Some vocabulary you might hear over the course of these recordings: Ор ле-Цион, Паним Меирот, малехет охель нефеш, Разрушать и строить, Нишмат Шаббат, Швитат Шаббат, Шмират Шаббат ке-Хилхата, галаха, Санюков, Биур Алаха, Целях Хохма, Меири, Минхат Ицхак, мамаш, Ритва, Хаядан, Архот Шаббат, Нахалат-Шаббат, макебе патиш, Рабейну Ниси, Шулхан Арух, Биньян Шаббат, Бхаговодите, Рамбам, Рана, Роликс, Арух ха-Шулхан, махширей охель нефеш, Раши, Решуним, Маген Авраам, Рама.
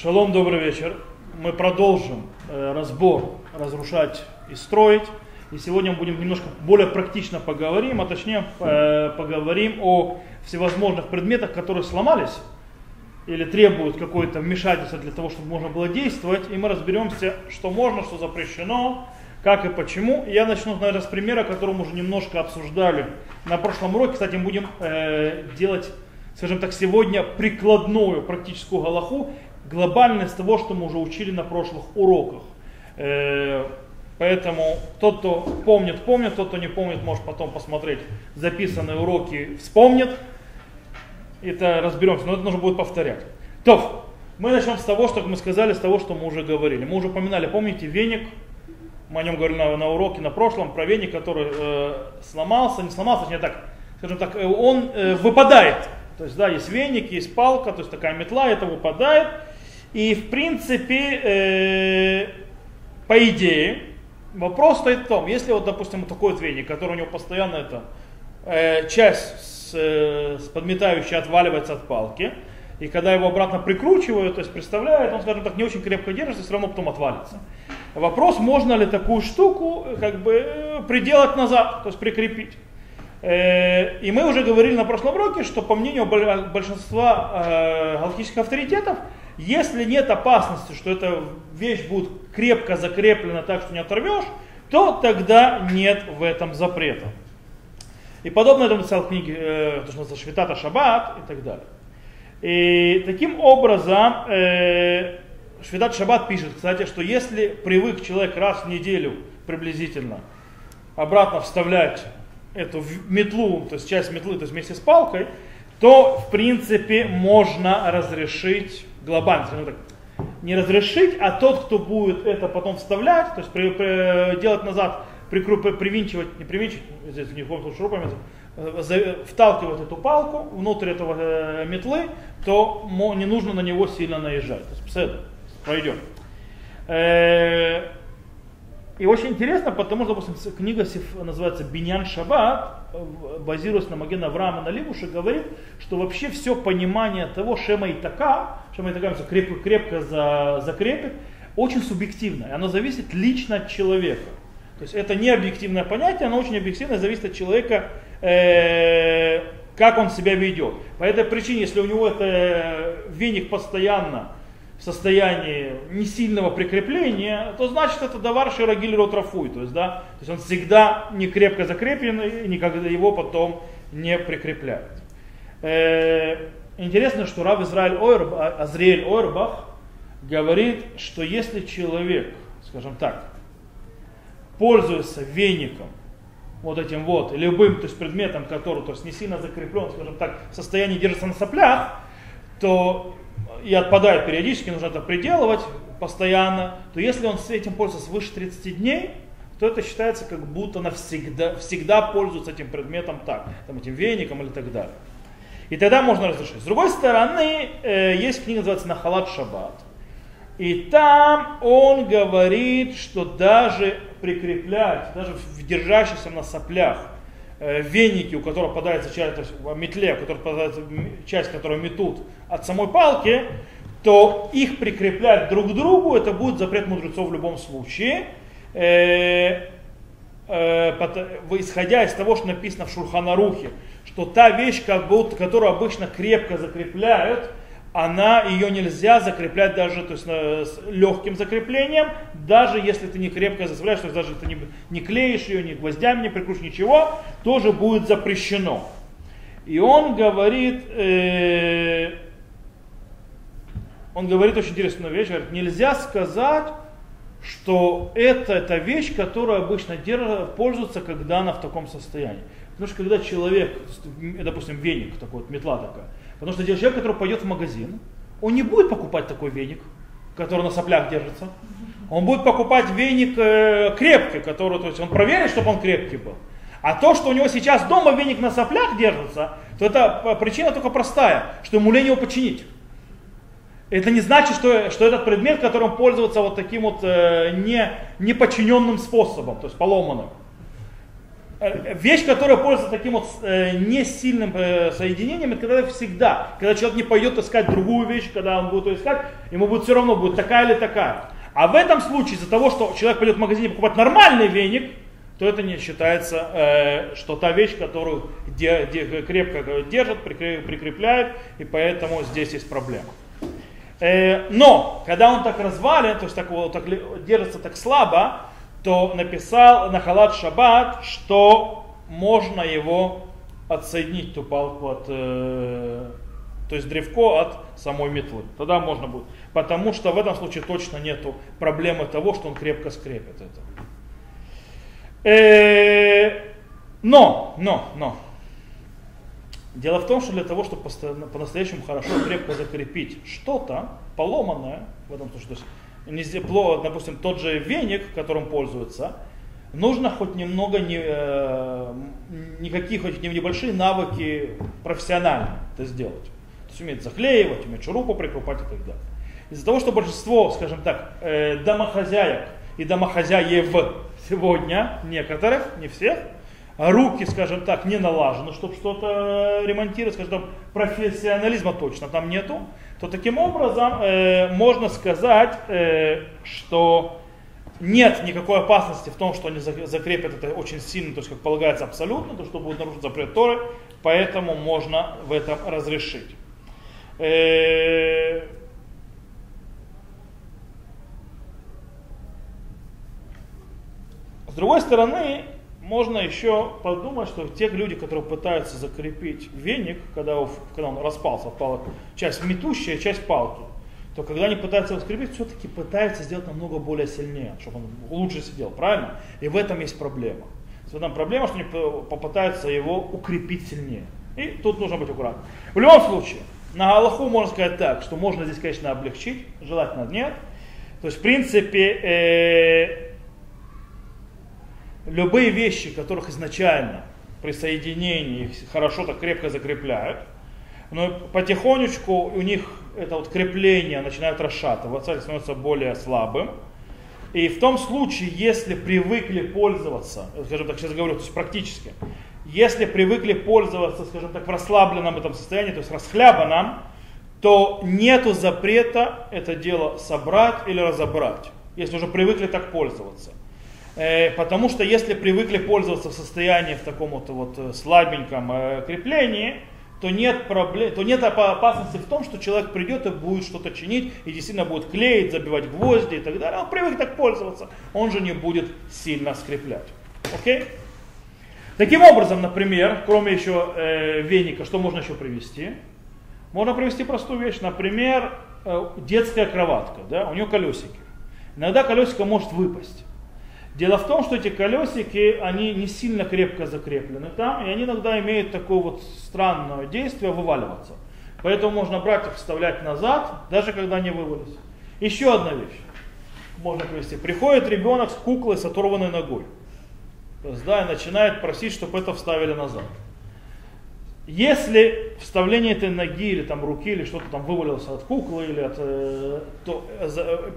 Шалом, добрый вечер. Мы продолжим разбор «Разрушать и строить». И сегодня мы будем немножко более практично поговорим, а точнее поговорим о всевозможных предметах, которые сломались или требуют какое-то вмешательство для того, чтобы можно было действовать. И мы разберемся, что можно, что запрещено, как и почему. И я начну, наверное, с примера, который мы уже немножко обсуждали на прошлом уроке. Кстати, мы будем делать, скажем так, сегодня прикладную практическую галаху, глобальность того, что мы уже учили на прошлых уроках. Поэтому тот, кто помнит, помнит, тот, кто не помнит, может потом посмотреть записанные уроки, вспомнит. Это разберемся, но это нужно будет повторять. То, мы начнем с того, что мы сказали, с того, что мы уже говорили. Мы уже упоминали, помните, веник, мы о нем говорили на уроке на прошлом, про веник, который выпадает. То есть, да, есть веник, есть палка, то есть такая метла, это выпадает. И, в принципе, по идее, вопрос стоит в том, если вот, допустим, вот такой вот веник, который у него постоянно это, часть с подметающей отваливается от палки, и когда его обратно прикручивают, то есть представляют, он, скажем так, не очень крепко держится, все равно потом отвалится. Вопрос, можно ли такую штуку приделать назад, то есть прикрепить. И мы уже говорили на прошлом уроке, что по мнению большинства галахических авторитетов, если нет опасности, что эта вещь будет крепко закреплена так, что не оторвешь, то тогда нет в этом запрета. И подобное этому писал в книге, то, что Швитата Шаббат и так далее. И таким образом, Швитат Шаббат пишет, кстати, что если привык человек раз в неделю приблизительно обратно вставлять эту метлу, то есть часть метлы, то есть вместе с палкой, то в принципе можно разрешить глобально, не разрешить, а тот, кто будет это потом вставлять, то есть делать назад, привинчивать, не привинчивать, здесь не помню, шурупами, вталкивать эту палку внутрь этого метлы, то не нужно на него сильно наезжать. То есть пройдем. И очень интересно, потому что, допустим, книга называется «Биньян Шаббат», базируясь на Магена Авраама на Ливуше, говорит, что вообще все понимание того шема и така, крепко закрепит, очень субъективно, и оно зависит лично от человека. То есть это не объективное понятие, оно очень объективно зависит от человека, как он себя ведет. По этой причине, если у него это веник постоянно в состоянии несильного прикрепления, то значит это давар широгиль ротрафуй, то есть он всегда не крепко закреплен и никогда его потом не прикрепляют. Интересно, что Рав Израиль Азриэль Ойрбах говорит, что если человек, скажем так, пользуется веником, вот этим вот, любым, то есть предметом, который, то есть не сильно закреплен, скажем так, в состоянии держится на соплях, то и отпадает периодически, нужно это приделывать постоянно, то если он с этим пользуется свыше 30 дней, то это считается, как будто навсегда пользуется этим предметом так, этим веником или так далее. И тогда можно разрешить. С другой стороны, есть книга, называется «Нахалат-Шаббат». И там он говорит, что даже прикреплять, даже в держащихся на соплях веники, у которых попадается часть, то есть в метле, у которых попадается часть, которую метут от самой палки, то их прикреплять друг к другу, это будет запрет мудрецов в любом случае. Исходя из того, что написано в Шулхан Арухе, что та вещь, которую обычно крепко закрепляют, ее нельзя закреплять даже, то есть с легким закреплением, даже если ты не крепко заставляешь, то есть даже ты не клеишь ее, ни гвоздями не прикручишь, ничего, тоже будет запрещено. И он говорит очень интересную вещь, говорит, нельзя сказать, что это вещь, которая обычно пользуется, когда она в таком состоянии. Потому что когда человек, допустим, веник, такой вот, метла такая, потому что человек, который пойдет в магазин, он не будет покупать такой веник, который на соплях держится. Он будет покупать веник крепкий, который, то есть он проверит, чтобы он крепкий был. А то, что у него сейчас дома веник на соплях держится, то это причина только простая, что ему лень его починить. Это не значит, что этот предмет, которым пользоваться вот таким вот непочиненным способом, то есть поломанным. вещь, которая пользуется таким вот не сильным соединением, это когда всегда, когда человек не пойдет искать другую вещь, когда он будет ее искать, ему будет все равно, будет такая или такая. А в этом случае, из-за того, что человек пойдет в магазине покупать нормальный веник, то это не считается, что та вещь, которую крепко держит, прикрепляет, и поэтому здесь есть проблема. Но, когда он так развален, то есть так держится так слабо, то написал Нахалат-Шаббат, что можно его отсоединить, ту палку от, то есть древко от самой метлы. Тогда можно будет. Потому что в этом случае точно нету проблемы того, что он крепко скрепит это. Но. Дело в том, что для того, чтобы по-настоящему хорошо крепко закрепить что-то поломанное, в этом случае, допустим, тот же веник, которым пользуется, нужно хоть немного, никакие хоть небольшие навыки профессионально это сделать. То есть уметь заклеивать, уметь шурупу прикрепать и так далее. Из-за того, что большинство, скажем так, домохозяек и домохозяев сегодня, некоторых, не всех, руки, скажем так, не налажены, чтобы что-то ремонтировать, скажем так, профессионализма точно там нету, то таким образом можно сказать, что нет никакой опасности в том, что они закрепят это очень сильно, то есть как полагается абсолютно, то что будет нарушен запрет Торы, поэтому можно в этом разрешить. С другой стороны, можно еще подумать, что те люди, которые пытаются закрепить веник, когда он распался, отпала часть метущая, часть палки, то когда они пытаются его закрепить, все-таки пытаются сделать намного более сильнее, чтобы он лучше сидел, правильно? И в этом есть проблема. В этом проблема, что они попытаются его укрепить сильнее. И тут нужно быть аккуратным. В любом случае, на Аллаху можно сказать так, что можно здесь, конечно, облегчить, желательно нет. То есть, в принципе, любые вещи, которых изначально при соединении их хорошо так крепко закрепляют, но потихонечку у них это вот крепление начинает расшатываться, становится более слабым. И в том случае, если привыкли пользоваться, скажем так, сейчас говорю, то есть практически, если привыкли пользоваться, скажем так, в расслабленном этом состоянии, то есть расхлябанном, то нету запрета это дело собрать или разобрать, если уже привыкли так пользоваться. Потому что если привыкли пользоваться в состоянии в таком вот слабеньком креплении, то нет проблем, то нет опасности в том, что человек придет и будет что-то чинить, и действительно будет клеить, забивать гвозди и так далее. Он привык так пользоваться, он же не будет сильно скреплять. Окей? Таким образом, например, кроме еще веника, что можно еще привести? Можно привести простую вещь, например, детская кроватка, да? У нее колесики. Иногда колесико может выпасть. Дело в том, что эти колесики, они не сильно крепко закреплены там, и они иногда имеют такое вот странное действие вываливаться. Поэтому можно брать их, вставлять назад, даже когда они вывалились. Еще одна вещь можно привести. Приходит ребенок с куклой с оторванной ногой. То есть, да, и начинает просить, чтобы это вставили назад. Если вставление этой ноги или там руки, или что-то там вывалилось от куклы, или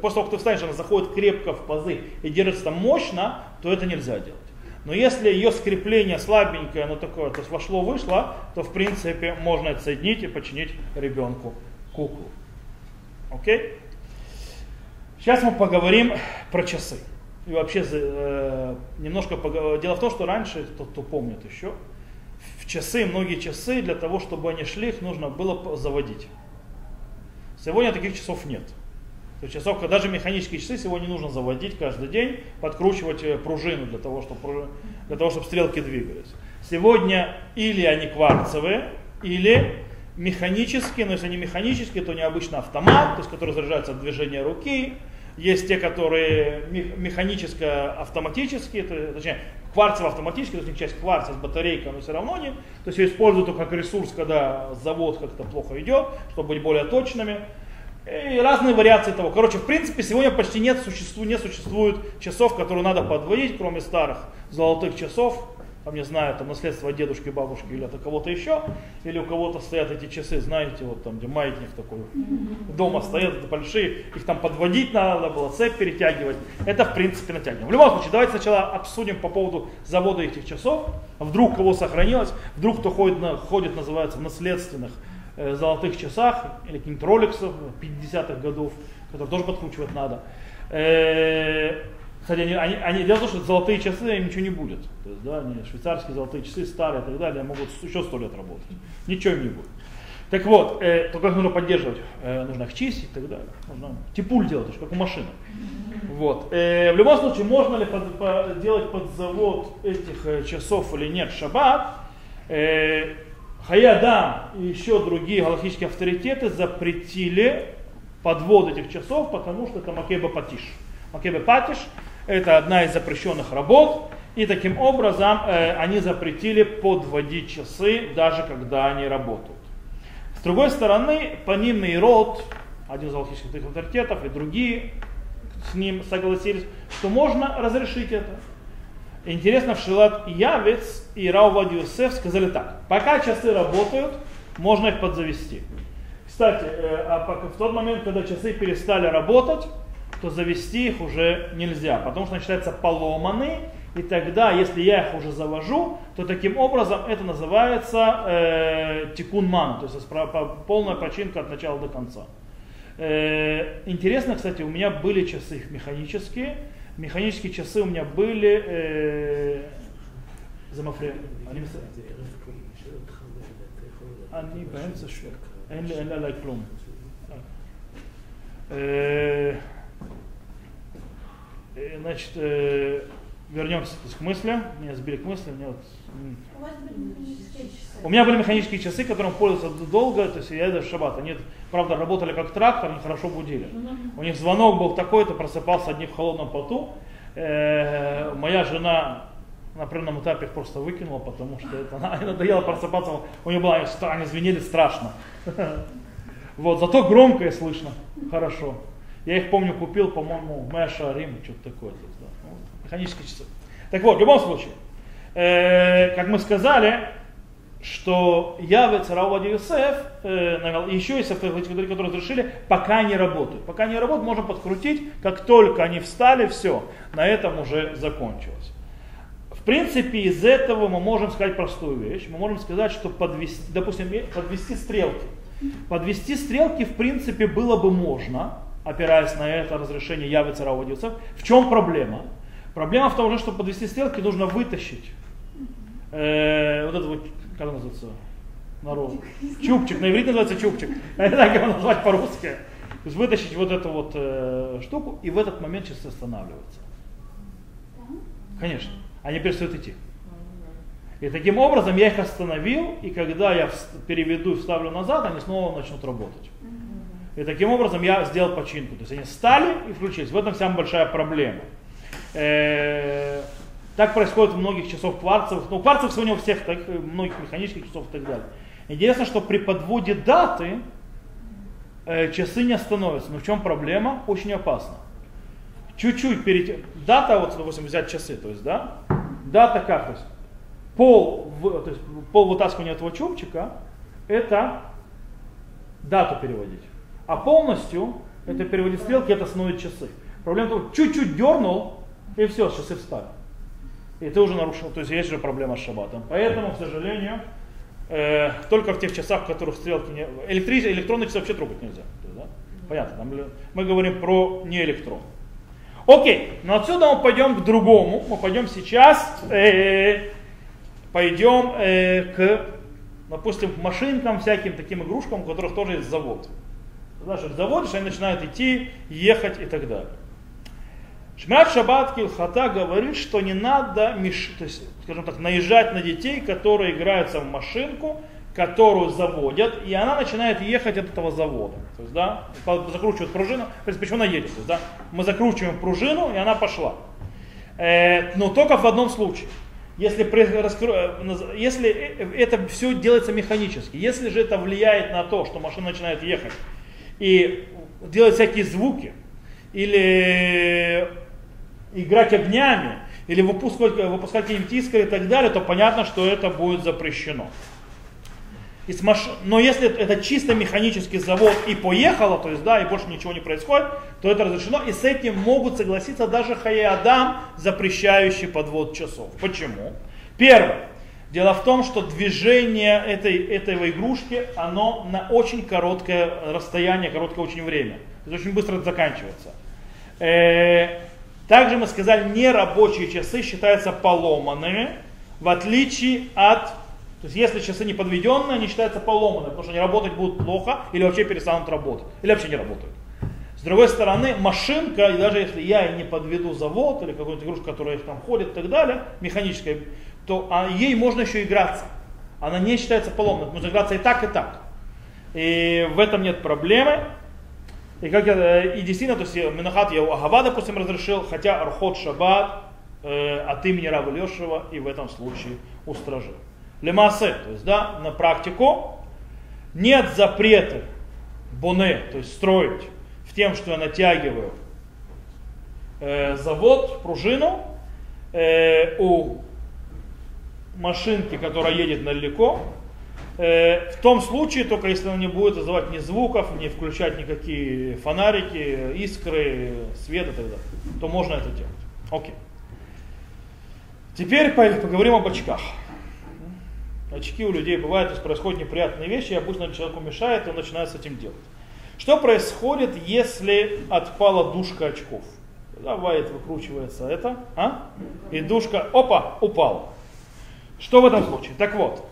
после того, как ты встанешь, она заходит крепко в пазы и держится там мощно, то это нельзя делать. Но если ее скрепление слабенькое, оно такое, то есть вошло-вышло, то в принципе можно отсоединить и починить ребенку куклу. Окей? Сейчас мы поговорим про часы. И вообще немножко поговорим. Дело в том, что раньше, тот, кто помнит еще, многие часы, для того, чтобы они шли, их нужно было заводить. Сегодня таких часов нет. То есть часов, даже механические часы сегодня нужно заводить каждый день, подкручивать пружину для того, чтобы стрелки двигались. Сегодня или они кварцевые, или механические, но если они механические, то необычно автомат, то есть который заряжается от движения руки. Есть те, которые механическо-автоматические, точнее, кварцево-автоматические, то есть не часть кварца с батарейкой, но все равно не. То есть ее используют как ресурс, когда завод как-то плохо идет, чтобы быть более точными. И разные вариации того. Короче, в принципе, сегодня почти не существует часов, которые надо подводить, кроме старых золотых часов. там, не знаю, там наследство от дедушки, бабушки или от кого-то еще, или у кого-то стоят эти часы, знаете, вот там, где маятник такой, дома стоят, это большие, их там подводить надо было, цепь перетягивать, это в принципе натягиваем. В любом случае, давайте сначала обсудим по поводу завода этих часов, вдруг кого сохранилось, вдруг кто ходит, называется, в наследственных золотых часах, или каких-нибудь роликсов 50-х годов, которые тоже подкручивать надо. Кстати, они дело в том, что золотые часы, им ничего не будет. То есть, да, они, швейцарские золотые часы, старые и так далее, могут еще 100 лет работать. Ничего им не будет. Так вот, только их нужно поддерживать, нужно их чистить и так далее. Нужно типуль делать, как у машины. Вот. В любом случае, можно ли делать под завод этих часов или нет шаббат, Хай Адам и еще другие галахические авторитеты запретили подвод этих часов, потому что это макебе патиш. Макебе патиш — это одна из запрещенных работ, и таким образом они запретили подводить часы, даже когда они работают. С другой стороны, Паним Меирот, один из галахических авторитетов, и другие с ним согласились, что можно разрешить это. Интересно, в Шеэлат Яавец и Рав Йосеф сказали так: пока часы работают, можно их подзавести. Кстати, в тот момент, когда часы перестали работать, то завести их уже нельзя, потому что они считаются поломаны, и тогда, если я их уже завожу, то таким образом это называется тикун ман, то есть полная починка от начала до конца. Интересно, кстати, у меня были часы механические. Механические часы у меня были замафре. Они боятся шок. Эль лайклум. Значит, вернемся к мысли. Меня сбили к мысли. У меня были механические часы, которым пользовался долго, то есть я до шаббата. Они, правда, работали как трактор, они хорошо будили. У них звонок был такой, ты просыпался одни в холодном поту. Моя жена на определенном этапе их просто выкинула, потому что она надоела просыпаться. У нее было, они звенели страшно. Вот, зато громко и слышно. Хорошо. Я их, помню, купил, по-моему, в Мэша Рим, что-то такое. Механические часы. Так вот, в любом случае, как мы сказали, что Яавец, Рав Йосеф, еще есть авторитеты, которые разрешили, пока не работают. Пока не работают, можно подкрутить, как только они встали, все, на этом уже закончилось. В принципе, из этого мы можем сказать простую вещь. Мы можем сказать, что подвести, допустим, подвести стрелки. Подвести стрелки, в принципе, было бы можно, опираясь на это разрешение Яавец, Рав Йосеф. В чем проблема? Проблема в том, что подвести стрелки нужно вытащить. Вот это вот, как называется, народ? Чубчик, на иврите называется чубчик. Я не знаю, как его назвать по-русски. То есть вытащить вот эту вот штуку, и в этот момент часы останавливаются. Конечно, они перестают идти. И таким образом я их остановил, и когда я переведу и вставлю назад, они снова начнут работать. И таким образом я сделал починку. То есть они встали и включились. В этом самая большая проблема. Так происходит у многих часов кварцевых, но кварцевых сегодня у всех, так, у многих механических часов и так далее. Интересно, что при подводе даты часы не остановятся. Но в чем проблема? Очень опасно. Чуть-чуть дата, вот, допустим, взять часы, то есть, да, дата как, то есть пол вытаскивания этого чубчика — это дату переводить. А полностью это переводить стрелки, это остановит часы. Проблема в том, что чуть-чуть дернул, и все, часы встали. И ты уже нарушил, то есть есть же проблема с шаббатом. Поэтому, к сожалению, только в тех часах, в которых стрелки не... электронные часы вообще трогать нельзя. Да? Понятно, там мы говорим про неэлектрон. Окей, но отсюда мы пойдем к другому. Мы пойдем сейчас, к, допустим, машинкам, всяким таким игрушкам, у которых тоже есть завод. Знаешь, их заводишь, они начинают идти, ехать и так далее. Шмират Шаббат ке-Хилхата говорит, что не надо, то есть, скажем так, наезжать на детей, которые играются в машинку, которую заводят, и она начинает ехать от этого завода. То есть, да, закручивают пружину, то есть, почему она едет? То есть, да, мы закручиваем пружину, и она пошла. Но только в одном случае. Если это все делается механически, если же это влияет на то, что машина начинает ехать и делать всякие звуки, или играть огнями, или выпускать какие-нибудь искры и так далее, то понятно, что это будет запрещено. Но если это чисто механический завод и поехало, то есть да, и больше ничего не происходит, то это разрешено. И с этим могут согласиться даже Хай Адам, запрещающий подвод часов. Почему? Первое. Дело в том, что движение этой игрушки, оно на очень короткое расстояние, короткое очень время. То есть очень быстро это заканчивается. Также мы сказали, нерабочие часы считаются поломанными, в отличие от... То есть если часы не подведенные, они считаются поломанными, потому что они работать будут плохо или вообще перестанут работать, или вообще не работают. С другой стороны, машинка, и даже если я не подведу завод или какую-нибудь игрушку, которая там ходит и так далее, механическая, то ей можно еще играться. Она не считается поломной. Можно играться и так, и так. И в этом нет проблемы. И действительно, то есть Минхат Ицхак, допустим, разрешил, хотя Архот Шаббат от имени Рава Лешева и в этом случае устражил. Лемаасе, то есть да, на практику нет запрета боне, то есть строить, в тем, что я натягиваю завод, пружину у машинки, которая едет далеко, в том случае, только если она не будет издавать ни звуков, не включать никакие фонарики, искры, свет и так далее, то можно это делать. Окей. Теперь поговорим об очках. Очки у людей бывают, то есть происходят неприятные вещи, и обычно человеку мешает, и он начинает с этим делать. Что происходит, если отпала дужка очков? Бывает, выкручивается это, и дужка, опа, упала. Что в этом случае? Так вот,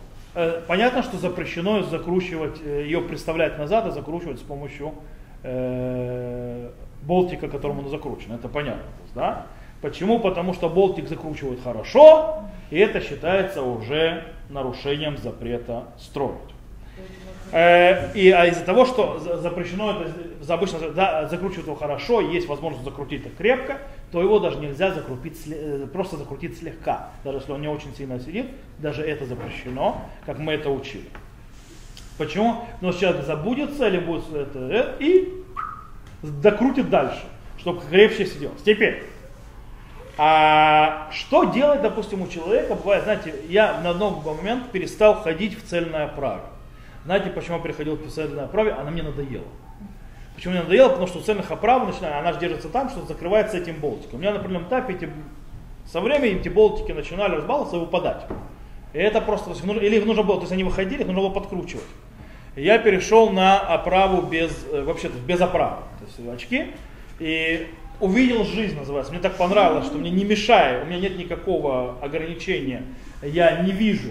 понятно, что запрещено закручивать, ее приставлять назад и закручивать с помощью болтика, которому она закручена. Это понятно. Да? Почему? Потому что болтик закручивают хорошо, и это считается уже нарушением запрета строить. А из-за того, что запрещено это, обычно да, закручивать его хорошо, есть возможность закрутить это крепко, то его даже нельзя закрутить, просто закрутить слегка. Даже если он не очень сильно сидит, даже это запрещено, как мы это учили. Почему? Но сейчас забудется или будет это, и докрутит дальше, чтобы крепче сиделось. Теперь. А что делать, допустим, у человека? Бывает, знаете, я на одном момент перестал ходить в цельной оправе. Знаете, почему я переходил в цельной оправе? Она мне надоела. Почему мне надоело? Потому что у цельных оправ она же держится там, что закрывается этим болтиком. У меня на определенном этапе со временем эти болтики начинали разбалываться и выпадать. И это просто, или их нужно было, то есть они выходили, их нужно было подкручивать. И я перешел на оправу без оправы, то есть очки. И увидел жизнь, называется. Мне так понравилось, что мне не мешает, у меня нет никакого ограничения, я не вижу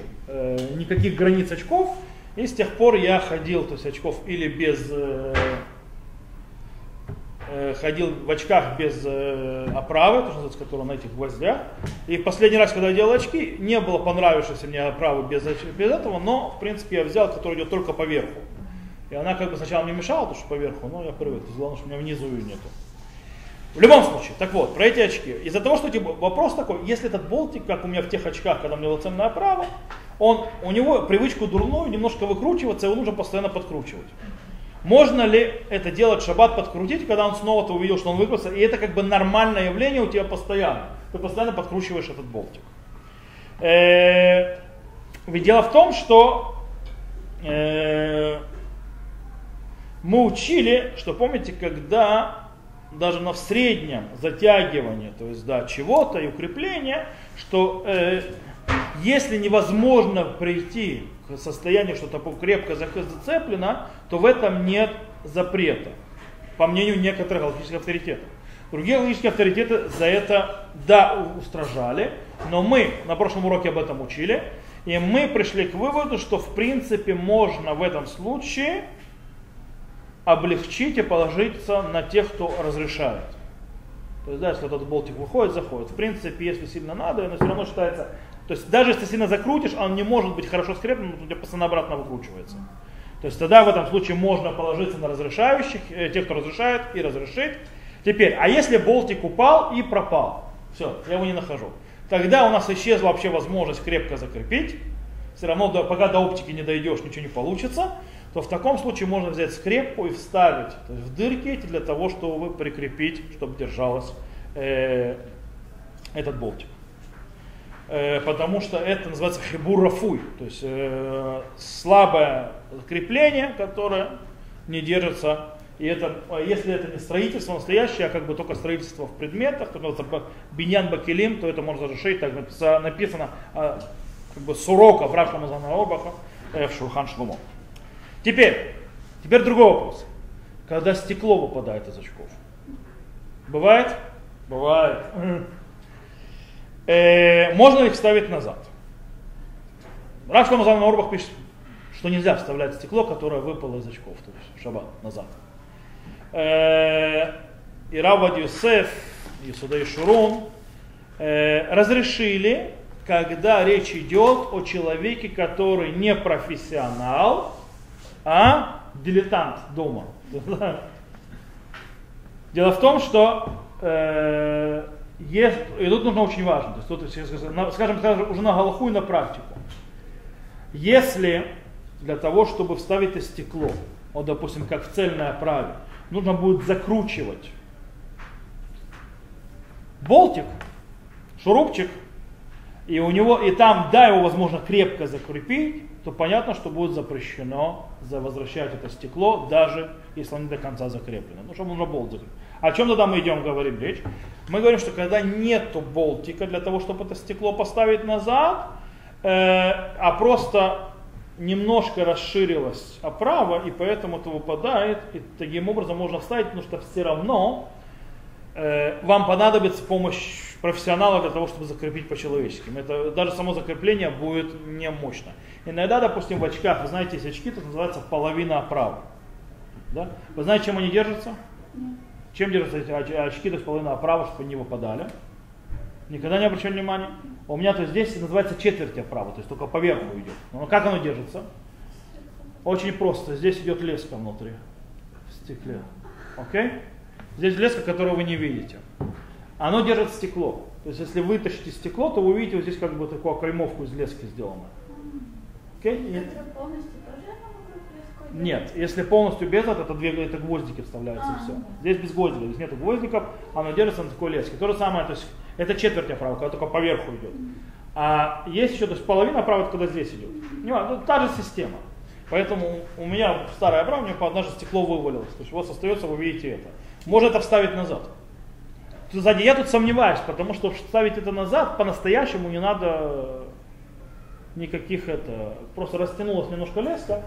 никаких границ очков. И с тех пор я ходил, то есть очков или без... ходил в очках без оправы, которая на этих гвоздях. И последний раз, когда я делал очки, не было понравившейся мне оправы без этого, но в принципе я взял, которая идет только поверху. И она как бы сначала мне мешала, потому что поверху, но я привык, главное, что у меня внизу ее нету. В любом случае, так вот, про эти очки. Из-за того, что типа, вопрос такой, если этот болтик, как у меня в тех очках, когда у меня была цельная оправа, у него привычку дурную немножко выкручиваться, его нужно постоянно подкручивать. Можно ли это делать, шаббат подкрутить, когда он снова ты увидел, что он выкрутился, и это как бы нормальное явление у тебя постоянно. Ты постоянно подкручиваешь этот болтик. Ведь дело в том, что мы учили, что помните, когда даже на среднем затягивании, то есть да, чего-то и укрепления, что если невозможно прийти к состоянию, что-то крепко зацеплено, то в этом нет запрета, по мнению некоторых логических авторитетов. Другие логические авторитеты за это, да, устражали, но мы на прошлом уроке об этом учили, и мы пришли к выводу, что в принципе можно в этом случае облегчить и положиться на тех, кто разрешает. То есть, да, если этот болтик выходит, заходит. В принципе, если сильно надо, но все равно считается... То есть, даже если сильно закрутишь, он не может быть хорошо скреплен, но у тебя постоянно обратно выкручивается. То есть, тогда в этом случае можно положиться на разрешающих, тех, кто разрешает, и разрешить. Теперь, а если болтик упал и пропал? Все, я его не нахожу. Тогда у нас исчезла вообще возможность крепко закрепить. Все равно, пока до оптики не дойдешь, ничего не получится. То в таком случае можно взять скрепку и вставить, то есть в дырки эти, для того, чтобы прикрепить, чтобы держалось этот болтик. потому что это называется хибур рафуй, то есть слабое крепление, которое не держится. И это, если это не строительство настоящее, а как бы только строительство в предметах, биньян бакелим, то это можно разрешить, так написано как бы с урока в Раши Мазана Орбаха в Шулхан Шлумо. Теперь другой вопрос. Когда стекло выпадает из очков. Бывает? Бывает. Можно ли вставить назад? Раши Мазана Орбах пишет, что нельзя вставлять стекло, которое выпало из очков, то есть шаббат назад. И Рав Йосеф, и Суда и Шурун разрешили, когда речь идет о человеке, который не профессионал, а дилетант дома. Дело в том, что и тут нужно очень важно, то есть, скажем, уже на галаху и на практику. Если для того, чтобы вставить это стекло, вот, допустим, как в цельной оправе, нужно будет закручивать болтик, шурупчик, и у него, и там, да, его возможно крепко закрепить, то понятно, что будет запрещено возвращать это стекло, даже если оно не до конца закреплено. Ну, чтобы нужно болт закрепить. О чем тогда мы идем, говорим речь? Мы говорим, что когда нету болтика для того, чтобы это стекло поставить назад, а просто немножко расширилась оправа, и поэтому это выпадает, и таким образом можно вставить, потому что все равно вам понадобится помощь профессионала для того, чтобы закрепить по-человечески. Даже само закрепление будет не мощно. Иногда, допустим, в очках, вы знаете, есть очки, это называется половина оправы. Да? Вы знаете, чем они держатся? Чем держатся эти очки, то есть половина оправы, чтобы не выпадали? Никогда не обращали внимания. У меня то здесь называется четверть оправы, то есть только поверху идет. Но как оно держится? Очень просто. Здесь идет леска внутри, в стекле. Окей? Здесь леска, которую вы не видите. Оно держит стекло. То есть если вытащите стекло, то вы увидите вот здесь как бы такую окаймовку из лески сделанную. Окей? Это полностью тоже происходит? Нет. Если полностью без этого, то это гвоздики вставляются и все. Здесь без гвоздиков, здесь нет гвоздиков, оно держится на такой леске. То же самое, то есть это четверть оправы, когда только поверху идет. А есть еще, то есть половина оправы, когда здесь идет. Не важно, ну, та же система. Поэтому у меня старая оправа, у меня однажды стекло вывалилось. То есть у вас остается, вы видите это. Можно это вставить назад. Сзади я тут сомневаюсь, потому что вставить это назад по-настоящему не надо никаких это. Просто растянулась немножко леска.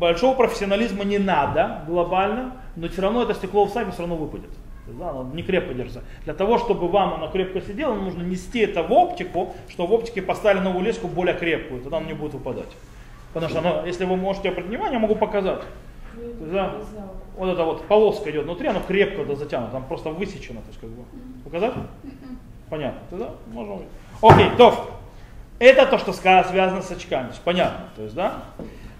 Большого профессионализма не надо глобально, но все равно это стекло в сами все равно выпадет. Да, оно не крепко держится. Для того, чтобы вам оно крепко сидело, нужно нести это в оптику, чтобы в оптике поставили новую леску более крепкую, тогда оно не будет выпадать. Потому что оно, если вы можете обратить внимание, я могу показать. Да, вот эта вот полоска идет внутри, оно крепко затянуто, там просто высечено. То есть, как бы. Показать? Понятно. Тогда можно увидеть. Окей, то. Это то, что связано с очками. То есть, понятно. То есть, да?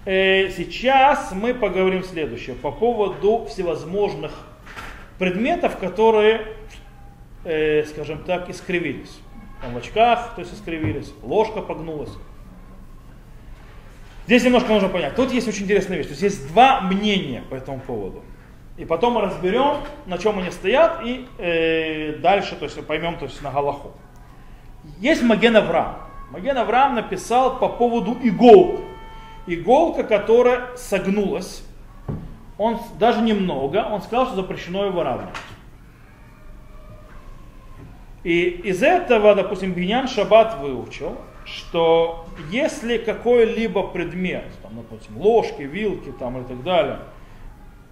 Сейчас мы поговорим следующее по поводу всевозможных предметов, которые, скажем так, искривились. Там в очках, то есть искривились, ложка погнулась. Здесь немножко нужно понять. Тут есть очень интересная вещь. То есть есть два мнения по этому поводу. И потом мы разберем, на чем они стоят, и дальше то есть, поймем то есть, на галаху. Есть Маген Авраам. Маген Авраам написал по поводу иголки. Иголка, которая согнулась. Он даже немного, он сказал, что запрещено его выравнивать. И из этого, допустим, Биньян Шаббат выучил, что если какой-либо предмет, там, допустим, ложки, вилки там, и так далее,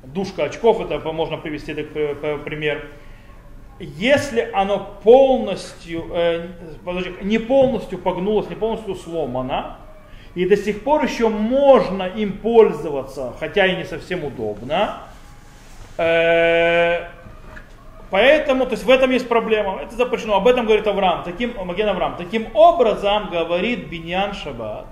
дужка очков, это можно привести так, пример, если оно полностью, не полностью погнулось, не полностью сломано, и до сих пор еще можно им пользоваться, хотя и не совсем удобно. Поэтому, то есть в этом есть проблема. Это запрещено. Об этом говорит Авраам, Маген Авраам. Таким образом, говорит Биньян Шаббат,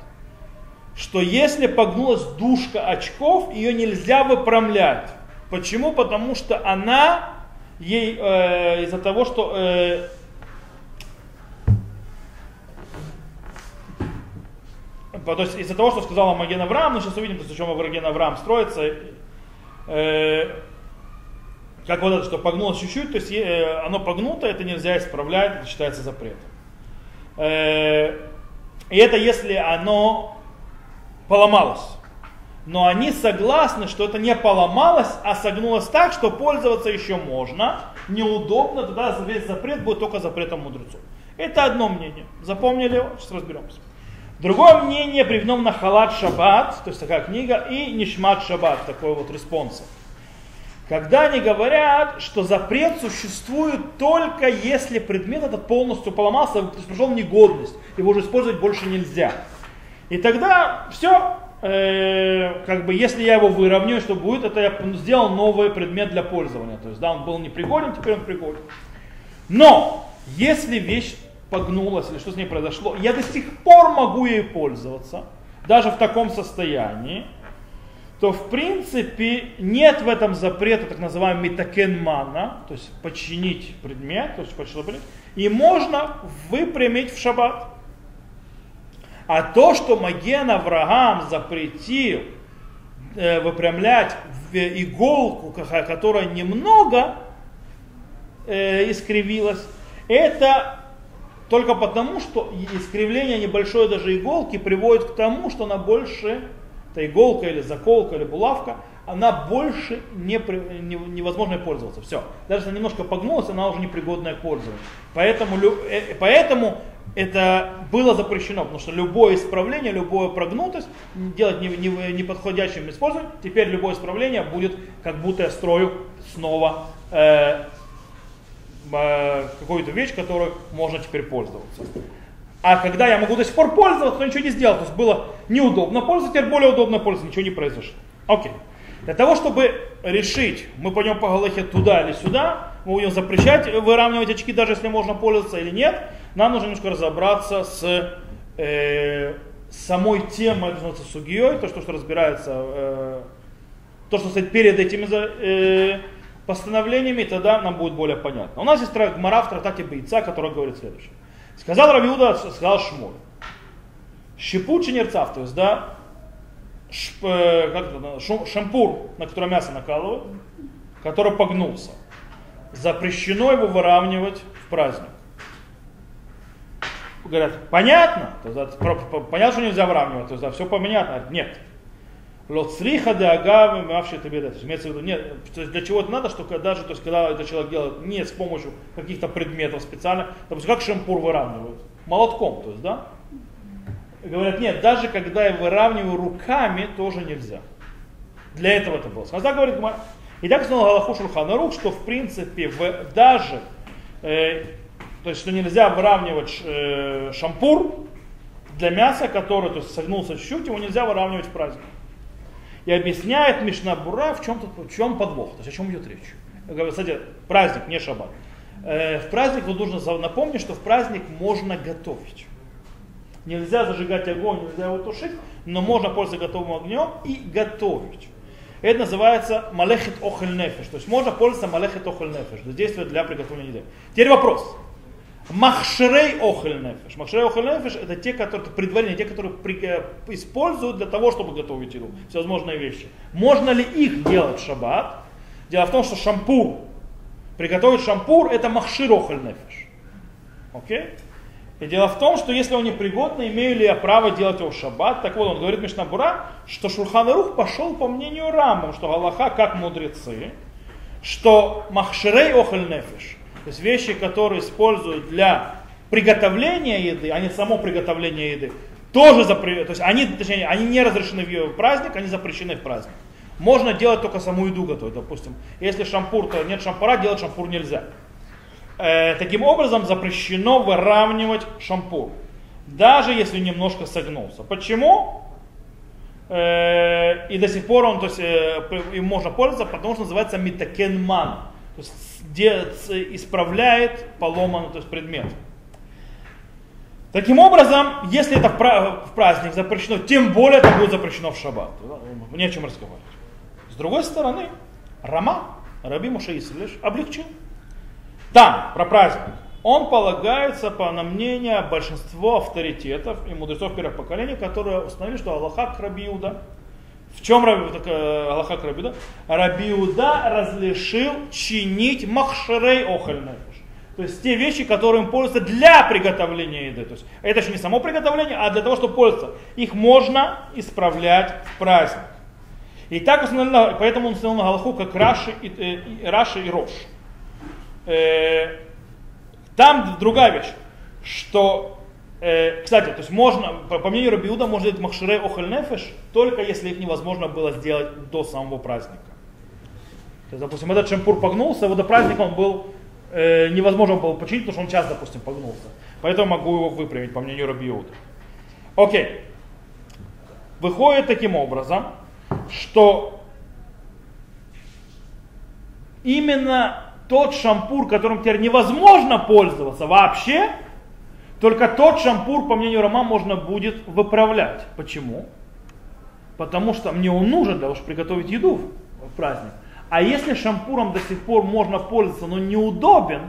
что если погнулась дужка очков, ее нельзя выпрямлять. Почему? Потому что она, ей из-за того, что... То есть из-за того, что сказал Маген Авраам, мы сейчас увидим, то есть, о чем Маген Авраам строится, как вот это, что погнулось чуть-чуть, то есть оно погнуто, это нельзя исправлять, это считается запретом. И это если оно поломалось. Но они согласны, что это не поломалось, а согнулось так, что пользоваться еще можно, неудобно, тогда весь запрет будет только запретом мудрецов. Это одно мнение. Запомнили его? Сейчас разберемся. Другое мнение приведено в Нахалат-Шаббат, то есть такая книга, и Нишмат Шаббат, такой вот респонс. Когда они говорят, что запрет существует только если предмет этот полностью поломался, пришел в негодность, его уже использовать больше нельзя. И тогда все, как бы, если я его выровняю, что будет, это я сделал новый предмет для пользования. То есть, да, он был непригоден, теперь он пригоден. Но если вещь погнулась или что с ней произошло, я до сих пор могу ей пользоваться, даже в таком состоянии, то в принципе нет в этом запрета так называемый метакен мана, то есть починить предмет, то есть и можно выпрямить в шаббат. А то, что Маген Авраам запретил выпрямлять иголку, которая немного искривилась, это только потому, что искривление небольшой даже иголки приводит к тому, что она больше, эта иголка или заколка или булавка, она больше невозможно пользоваться. Все. Даже если она немножко погнулась, она уже непригодная к пользованию. Поэтому это было запрещено, потому что любое исправление, любая прогнутость, делать неподходящим использовать, теперь любое исправление будет, как будто я строю снова какую-то вещь, которую можно теперь пользоваться. А когда я могу до сих пор пользоваться, то ничего не сделал, то есть было неудобно пользоваться, теперь более удобно пользоваться, ничего не произошло. Окей. Для того, чтобы решить, мы пойдем по галахе туда или сюда, мы будем запрещать выравнивать очки, даже если можно пользоваться или нет, нам нужно немножко разобраться с самой темой, сугией, то, что разбирается, то, что стоит перед этими постановлениями, тогда нам будет более понятно. У нас есть гмара в трактате Бейца, которая говорит следующее. Сказал Рав Иуда, сказал Шмуль. Щепут шенерцав, то есть, да, шампур, на который мясо накалывают, который погнулся. Запрещено его выравнивать в праздник. Говорят, понятно, то есть, понятно, что нельзя выравнивать, то есть, да, все понятно, нет. Лоцриха де агавы, мавши тебе дать. Имеется в виду, нет, то есть для чего это надо, что даже, то есть, когда это человек делает не с помощью каких-то предметов специально, допустим, как шампур выравнивают? Молотком, то есть, да? Говорят, нет, даже когда я выравниваю руками, тоже нельзя. Для этого это было. Сказал, говорит, и так снова Галаху Шулхан Арух, что в принципе даже, то есть, что нельзя выравнивать шампур для мяса, который, то есть, согнулся чуть-чуть, его нельзя выравнивать в праздник. И объясняет Мишна Брура, в чем подвох, то есть о чем идет речь. Кстати, праздник, не шаббат. В праздник, вот нужно напомнить, что в праздник можно готовить. Нельзя зажигать огонь, нельзя его тушить, но можно пользоваться готовым огнем и готовить. Это называется малехет охель нефеш, то есть можно пользоваться малехет охель нефеш, то есть действие для приготовления еды. Теперь вопрос. Махширей охель нефеш. Махширей охель нефеш — это те, которые предварительные, те, которые используют для того, чтобы готовить еду, всевозможные вещи. Можно ли их делать в шаббат? Дело в том, что шампур, приготовить шампур — это махшир охель нефеш. Окей? И дело в том, что если он непригодный, имею ли я право делать его в шаббат? Так вот, он говорит Мишна Брура, что Шулхан Арух пошел по мнению Рамбам, что галаха, как мудрецы, что махширей охель нефеш, то есть вещи, которые используют для приготовления еды, а не само приготовление еды, тоже запрещены. То есть они не разрешены в праздник, они запрещены в праздник. Можно делать только саму еду готовить, допустим. Если шампур, то нет шампура, делать шампур нельзя. Таким образом запрещено выравнивать шампур, даже если немножко согнулся. Почему? И до сих пор он, то есть, им можно пользоваться, потому что называется митакенман. То есть исправляет поломанный, то есть, предмет. Таким образом, если это в праздник запрещено, тем более это будет запрещено в шаббат. Не о чем разговаривать. С другой стороны, Рама, Раби Муше Исраэль, облегчил. Там, про праздник, он полагается, по мнению большинства авторитетов и мудрецов первых поколений, которые установили, что Аллаха к Раби Иуда. В чем Аллаха к Раби Иуда? Раби Иуда разрешил чинить махширей охель нефеш. То есть те вещи, которые им пользуются для приготовления еды. То есть, это еще не само приготовление, а для того, чтобы пользоваться. Их можно исправлять в праздник. И так установлено, поэтому он установил на Галаху, как Раши и Рош. Там другая вещь, что, кстати, то есть можно, по мнению Раби Иуда, можно делать махширей охель нефеш, только если их невозможно было сделать до самого праздника. То есть, допустим, этот шампур погнулся, его до праздника он был, невозможно было починить, потому что он час, допустим, погнулся. Поэтому могу его выпрямить, по мнению Раби Иуда. Окей. Выходит таким образом, что именно тот шампур, которым теперь невозможно пользоваться вообще, только тот шампур, по мнению Рама, можно будет выправлять. Почему? Потому что мне он нужен для того, чтобы приготовить еду в праздник. А если шампуром до сих пор можно пользоваться, но неудобен,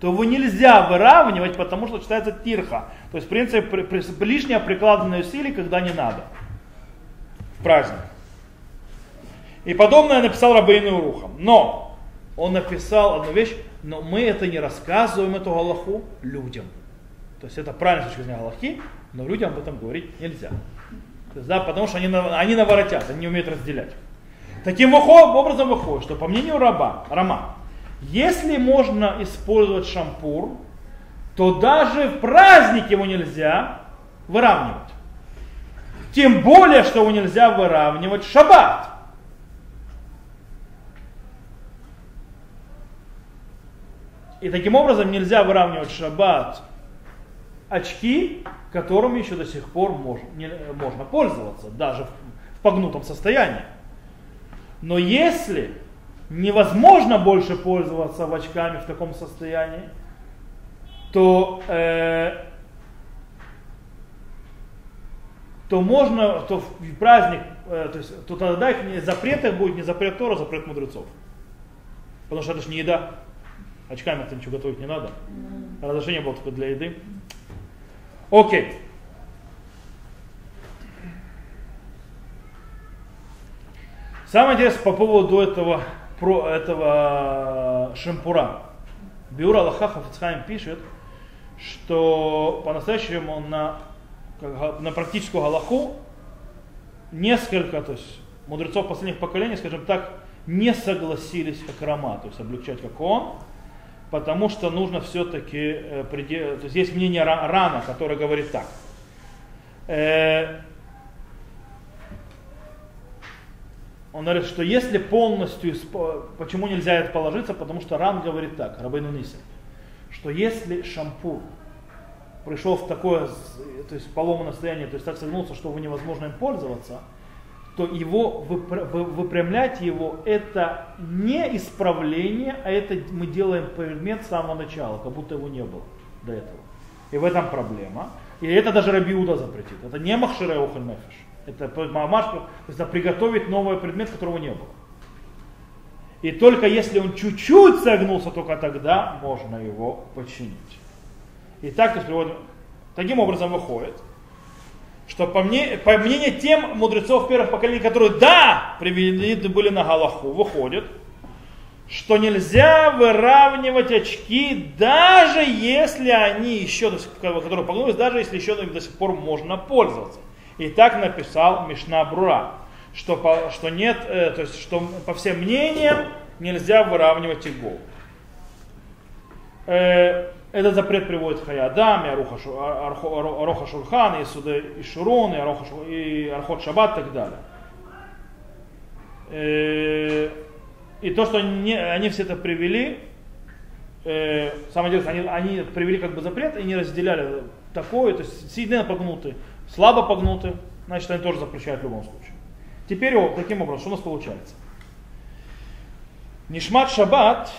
то его нельзя выравнивать, потому что считается тирха. То есть, в принципе, лишнее прикладывание усилий, когда не надо. В праздник. И подобное написал Рабейну Йерухам. Но он написал одну вещь, но мы это не рассказываем, эту галаху, людям. То есть это правильно с точки зрения галахи, но людям об этом говорить нельзя. То есть, да, потому что они наворотят, они не умеют разделять. Таким образом выходит, что по мнению Рама, если можно использовать шампур, то даже в праздник его нельзя выравнивать. Тем более, что его нельзя выравнивать в шаббат. И таким образом нельзя выравнивать шаббат очки, которыми еще до сих пор можно пользоваться, даже в погнутом состоянии. Но если невозможно больше пользоваться в очками в таком состоянии, то в праздник, то тогда их запрет будет не запрет Тора, а запрет мудрецов. Потому что это же не еда. Очками-то ничего готовить не надо. Разрешение было только для еды. Окей. Самое интересное по поводу этого шампура. Биур Алаха Хафец Хаим пишет, что по-настоящему на практическую галаху несколько, то есть мудрецов последних поколений, скажем так, не согласились как Рама, то есть облегчать как он. Потому что нужно все-таки, то есть есть мнение Рана, которое говорит так. Он говорит, что если полностью, почему нельзя это положиться, потому что Ран говорит так, Рабейну Ниси, что если шампур пришел в такое, то есть поломанное состояние, то есть так согнулся, что его невозможно им пользоваться, то его выпрямлять его это не исправление, а это мы делаем предмет с самого начала, как будто его не было до этого. И в этом проблема. И это даже Раби Иуда запретит. Это не махширей охель нефеш. Это мамаш, то есть приготовить новый предмет, которого не было. И только если он чуть-чуть согнулся, только тогда можно его починить. И так, то есть, вот, таким образом выходит, что по мнению тем мудрецов первых поколений, которые, да, привели, были на галаху, выходит, что нельзя выравнивать очки, даже если они еще, которые погнулись, даже если еще до сих пор можно пользоваться. И так написал Мишна Брура, что нет, то есть, что по всем мнениям нельзя выравнивать иголку. Этот запрет приводит Хай Адам, и Арух ха-Шулхан, и Суды и Шурон, и Архот Шаббат и так далее. И то, что они все это привели, самое интересное, они привели как бы запрет и не разделяли такое, то есть сильно погнуты, слабо погнуты, значит они тоже запрещают в любом случае. Теперь вот таким образом, что у нас получается? Нишмат Шаббат,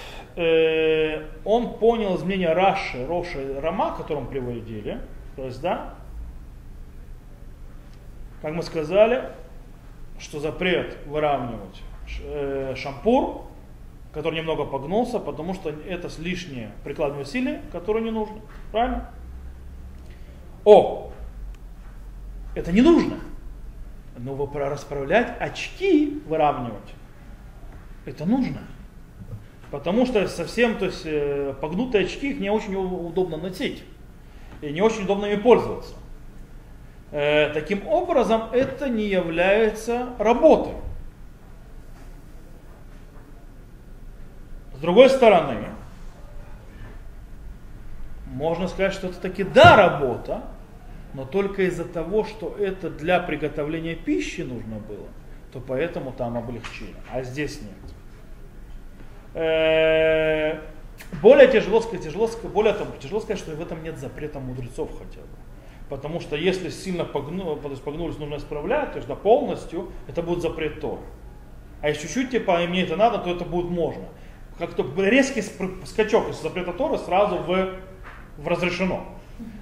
он понял из мнения Раши, Роша и Рама, которым приводили, то есть, да, как мы сказали, что запрет выравнивать шампур, который немного погнулся, потому что это лишнее прикладное усилие, которое не нужно, правильно? Это не нужно, но расправлять очки, выравнивать, это нужно. Потому что совсем, то есть, погнутые очки, их не очень удобно носить. И не очень удобно ими пользоваться. Таким образом, это не является работой. С другой стороны, можно сказать, что это таки да, работа, но только из-за того, что это для приготовления пищи нужно было, то поэтому там облегчили, а здесь нет. Более тяжело сказать, что в этом нет запрета мудрецов хотя бы. Потому что если сильно погнулись, нужно исправлять, то есть да, полностью, это будет запрет Торы. А если чуть-чуть, типа, и мне это надо, то это будет можно. Как-то резкий скачок из запрета Торы сразу в разрешено.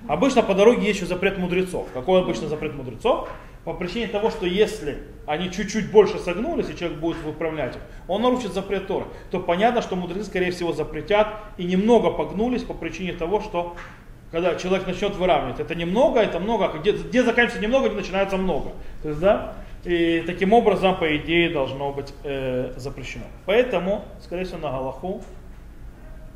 Обычно по дороге есть еще запрет мудрецов. Какой обычно запрет мудрецов? По причине того, что если они чуть-чуть больше согнулись, и человек будет выправлять их, он нарушит запрет Торы, то понятно, что мудрецы, скорее всего, запретят и немного погнулись по причине того, что когда человек начнет выравнивать, это немного, это много, где заканчивается немного, где начинается много. То есть, да? И таким образом, по идее, должно быть запрещено. Поэтому, скорее всего, на Галаху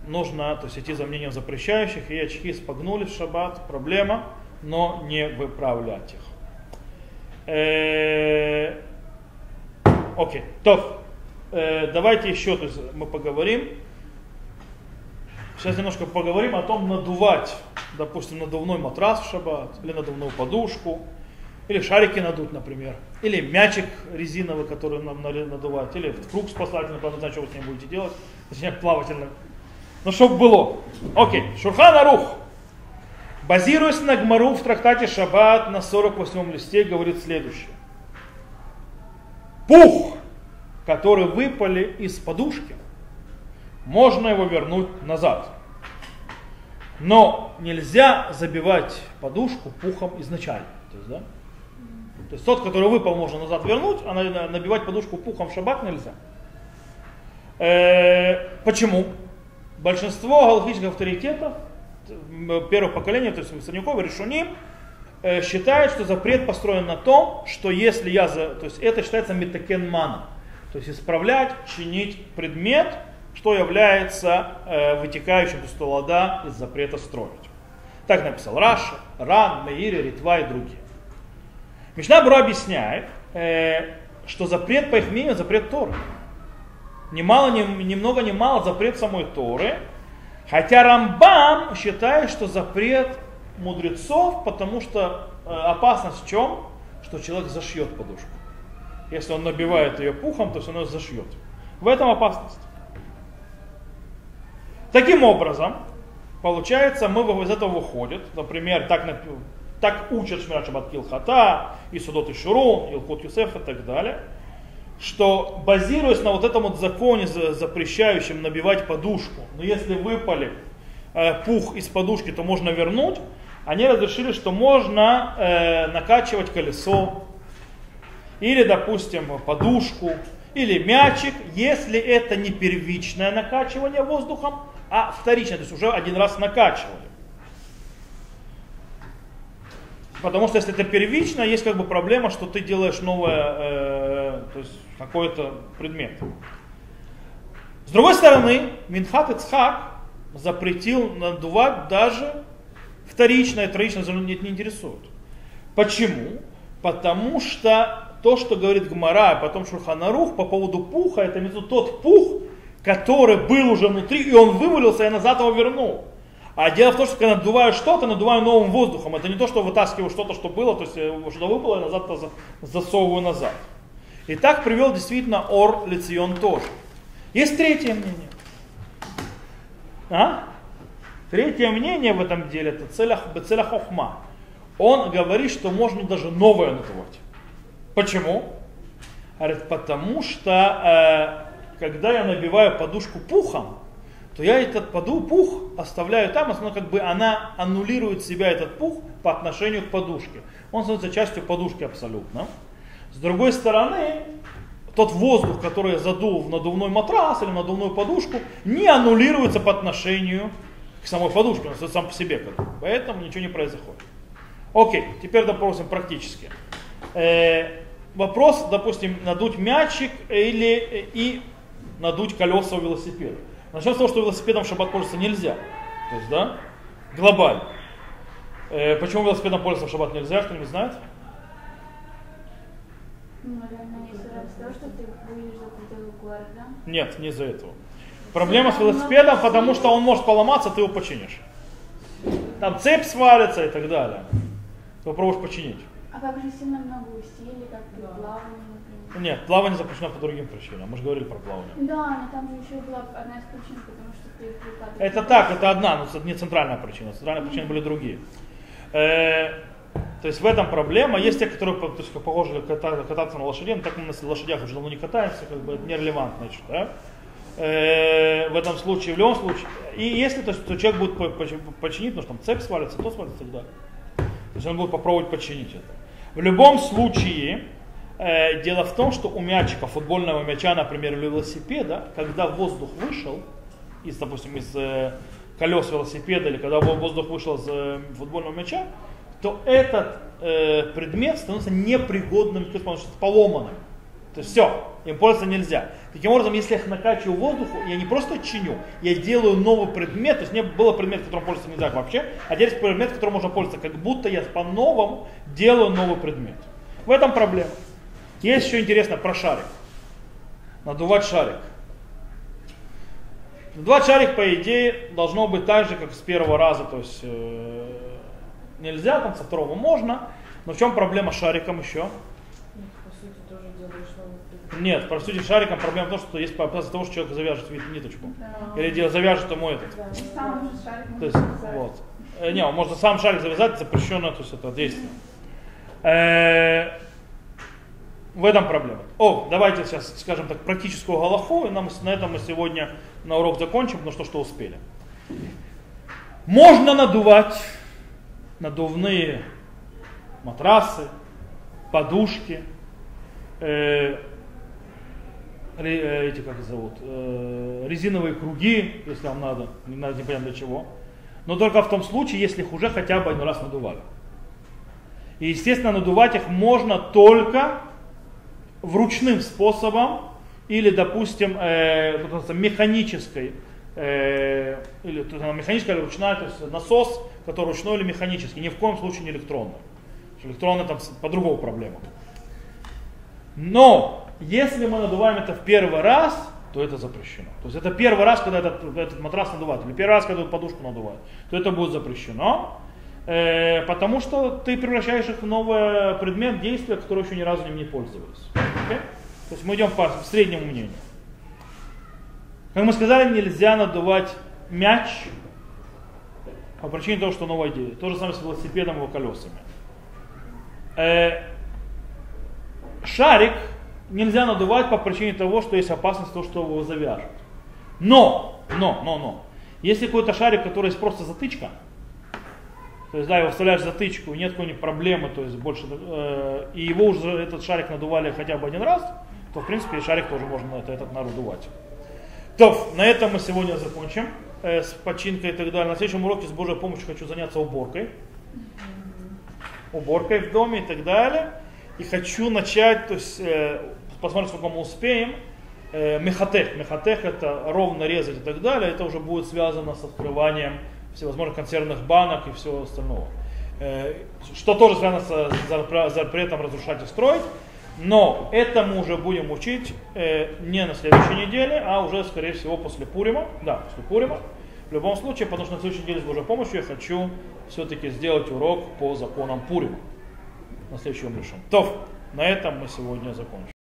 нужно, то есть, идти за мнением запрещающих, и очки спогнули в шаббат, проблема, но не выправлять их. Окей, то давайте еще, то есть мы поговорим. Сейчас немножко поговорим о том, надувать, допустим, надувной матрас в шаббат, или надувную подушку, или шарики надуть, например, или мячик резиновый, который нам надувать, или в круг спасательный, правда, не знаю, что вы с ним будете делать, точнее, плавательный. Ну, чтоб было. Окей, Шулхан Арух. Базируясь на Гмару в трактате Шаббат на 48-м листе, говорит следующее. Пух, который выпали из подушки, можно его вернуть назад. Но нельзя забивать подушку пухом изначально. То есть, да? То есть тот, который выпал, можно назад вернуть, а набивать подушку пухом в шаббат нельзя. Почему? Большинство галахических авторитетов первого поколения, то есть Санюкова, Решуним, считает, что запрет построен на том, что если я... То есть это считается метакенманом. То есть исправлять, чинить предмет, что является вытекающим из толода из запрета строить. Так написал Раши, Ран, Меири, Ритва и другие. Мишна Брура объясняет, что запрет, по их мнению, запрет Торы. Ни много ни мало запрет самой Торы. Хотя Рамбам считает, что запрет мудрецов, потому что опасность в чем? Что человек зашьет подушку. Если он набивает ее пухом, то все равно зашьет. В этом опасность. Таким образом, получается, из этого выходит, например, так учат Шмират Шаббат ке-Хилхата, и Судот и Шурун, и Ялкут Йосеф и так далее, что базируясь на вот этом вот законе, запрещающем набивать подушку, но если выпали пух из подушки, то можно вернуть, они разрешили, что можно накачивать колесо, или, допустим, подушку, или мячик, если это не первичное накачивание воздухом, а вторичное, то есть уже один раз накачивали. Потому что если это первично, есть как бы проблема, что ты делаешь новое, то есть какой-то предмет. С другой стороны, Минхат Ицхак запретил надувать даже вторичное, троичное не интересует. Почему? Потому что то, что говорит Гмара, а потом Шулхан Арух по поводу пуха, это именно тот пух, который был уже внутри, и он вывалился, и назад его вернул. А дело в том, что когда надуваю что-то, надуваю новым воздухом. Это не то, что вытаскиваю что-то, что было, то есть что выпало, и назад засовываю назад. И так привел действительно Ор ле-Цион тоже. Есть третье мнение. Третье мнение в этом деле, это Целях Хохма. Он говорит, что можно даже новое надувать. Почему? Говорит, потому что когда я набиваю подушку пухом, то я этот пух оставляю там, основном как бы она аннулирует себя, этот пух, по отношению к подушке. Он становится частью подушки абсолютно. С другой стороны, тот воздух, который я задул в надувной матрас или в надувную подушку, не аннулируется по отношению к самой подушке, он сам по себе. Поэтому ничего не происходит. Окей, теперь допросим практически. Вопрос, допустим, надуть мячик или надуть колеса у велосипеда. Начнем с того, что велосипедом в шаббат пользоваться нельзя. То есть, да, глобально. Почему велосипедом пользоваться в шаббат нельзя, кто-нибудь знает? Ну, наверное, не из-за того, что ты выйдешь за пределы города. Нет, не из-за этого. Проблема с велосипедом, потому что он может поломаться, ты его починишь. Там цепь свалится и так далее. Ты попробуешь починить. А как же сильно много усилий, как при плавании, например? Нет, плавание запрещено по другим причинам. Мы же говорили про плавание. Да, но там же еще была одна из причин, потому что ты прикладываешь. Это так, это одна, но это не центральная причина. Центральные причины были другие. То есть в этом проблема. Есть те, которые то есть, похожи кататься на лошадях, так мы на лошадях уже давно не катаемся, как бы это нерелевантно. Да? В этом случае, в любом случае. И если то, то человек будет починить, потому что там цепь свалится, то свалится и так далее. То есть он будет попробовать починить это. В любом случае, дело в том, что у мячика, футбольного мяча, например, или велосипеда, когда воздух вышел, из, допустим, из колес велосипеда, или когда воздух вышел из футбольного мяча, то этот предмет становится непригодным, потому что поломанным. То есть все, им пользоваться нельзя. Таким образом, если я их накачиваю воздуху, я не просто чиню, я делаю новый предмет. То есть не было предмет, которым пользоваться нельзя вообще, а теперь предмет, которым можно пользоваться, как будто я по-новому делаю новый предмет. В этом проблема. Есть еще интересно про шарик. Надувать шарик. Надувать шарик, по идее, должно быть так же, как с первого раза. То есть нельзя, там со второго можно. Но в чем проблема с шариком еще? Нет, по сути, шариком проблема в том, что есть опасность того, что человек завяжет ниточку. Да. Или завяжет ему этот. Да. Сам же шарик то есть, вот. Не, он может сам шарик завязать, запрещенное, то есть это действие. В этом проблема. Давайте сейчас, скажем так, практическую галаху, и на этом мы сегодня на урок закончим, но что успели. Можно надувать надувные матрасы, подушки, эти, как их зовут, резиновые круги, если вам надо, не понятно для чего. Но только в том случае, если их уже хотя бы один раз надували. И, естественно, надувать их можно только вручным способом или, допустим, механической, или механическая или ручная, то есть насос, который ручной или механический, ни в коем случае не электронный. Электронный там по-другому проблема. Но если мы надуваем это в первый раз, то это запрещено. То есть это первый раз, когда этот матрас надувают, или первый раз, когда эту подушку надувают, то это будет запрещено, потому что ты превращаешь их в новый предмет действия, который еще ни разу им не пользовались. Okay? То есть мы идем по среднему мнению. Как мы сказали, нельзя надувать мяч по причине того, что новая идея. То же самое с велосипедом и его колесами. Шарик нельзя надувать по причине того, что есть опасность того, что его завяжут. Но, если какой-то шарик, который есть просто затычка, то есть, да, его вставляешь в затычку, нет какой-нибудь проблемы, то есть больше, и его уже, этот шарик надували хотя бы один раз, то, в принципе, и шарик тоже можно этот надувать. То, на этом мы сегодня закончим с починкой и так далее. На следующем уроке с Божьей помощью хочу заняться уборкой. Уборкой в доме и так далее. И хочу начать, то есть, посмотрим, сколько мы успеем, мехатех. Мехатех это ровно резать и так далее. Это уже будет связано с открыванием всевозможных консервных банок и всего остального. Что тоже связано с запретом разрушать и строить. Но это мы уже будем учить не на следующей неделе, а уже, скорее всего, после Пурима. Да, после Пурима. В любом случае, потому что на следующей неделе с Божьей помощью я хочу все-таки сделать урок по законам Пурима. На следующем решим. На этом мы сегодня закончим.